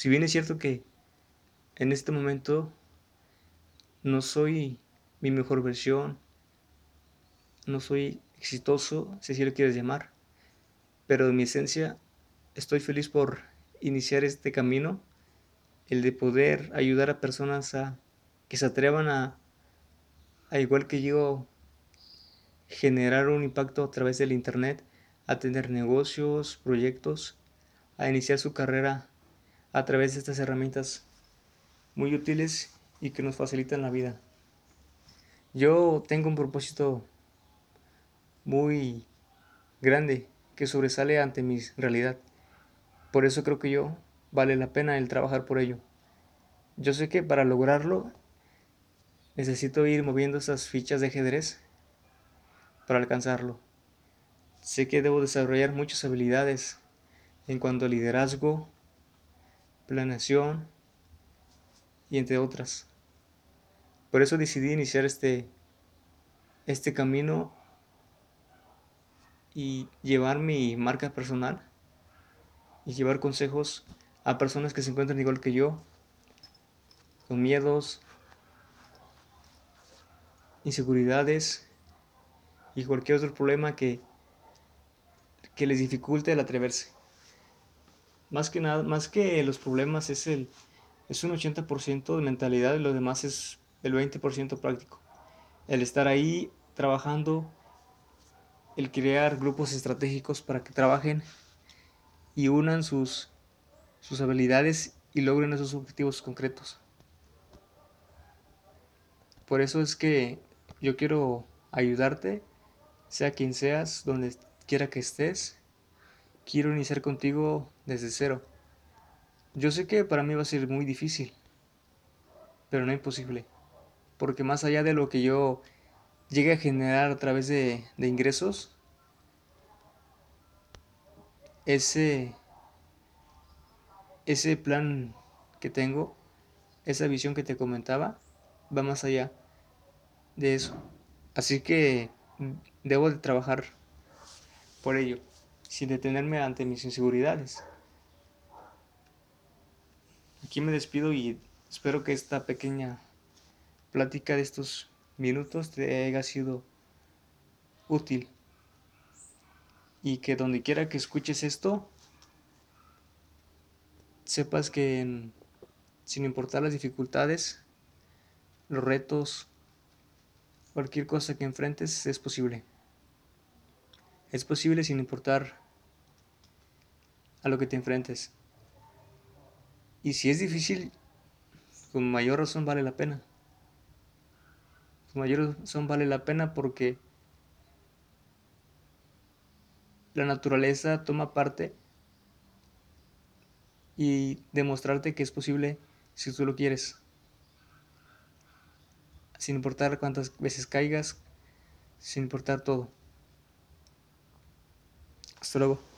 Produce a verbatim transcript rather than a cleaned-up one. Si bien es cierto que en este momento no soy mi mejor versión, no soy exitoso, si así lo quieres llamar, pero en mi esencia estoy feliz por iniciar este camino, el de poder ayudar a personas a que se atrevan a, a igual que yo, generar un impacto a través del internet, a tener negocios, proyectos, a iniciar su carrera a través de estas herramientas muy útiles y que nos facilitan la vida. Yo tengo un propósito muy grande que sobresale ante mi realidad. Por eso creo que yo vale la pena el trabajar por ello. Yo sé que para lograrlo necesito ir moviendo esas fichas de ajedrez para alcanzarlo. Sé que debo desarrollar muchas habilidades en cuanto a liderazgo, planeación y entre otras. Por eso decidí iniciar este, este camino y llevar mi marca personal y llevar consejos a personas que se encuentran igual que yo, con miedos, inseguridades y cualquier otro problema que, que les dificulte el atreverse. Más que nada, más que los problemas es, el, es un ochenta por ciento de mentalidad y lo demás es el veinte por ciento práctico. El estar ahí trabajando, el crear grupos estratégicos para que trabajen y unan sus, sus habilidades y logren esos objetivos concretos. Por eso es que yo quiero ayudarte, sea quien seas, donde quiera que estés. Quiero iniciar contigo desde cero. Yo sé que para mí va a ser muy difícil, pero no imposible, porque más allá de lo que yo llegue a generar a través de, de ingresos, ese, ese plan que tengo, esa visión que te comentaba, va más allá de eso. Así que debo de trabajar por ello, sin detenerme ante mis inseguridades. Aquí me despido y espero que esta pequeña plática de estos minutos te haya sido útil y que donde quiera que escuches esto sepas que en, sin importar las dificultades, los retos, cualquier cosa que enfrentes es posible. Es posible sin importar a lo que te enfrentes. Y si es difícil, con mayor razón vale la pena. Con mayor razón vale la pena porque la naturaleza toma parte y demostrarte que es posible si tú lo quieres. Sin importar cuántas veces caigas, sin importar todo. Hasta luego.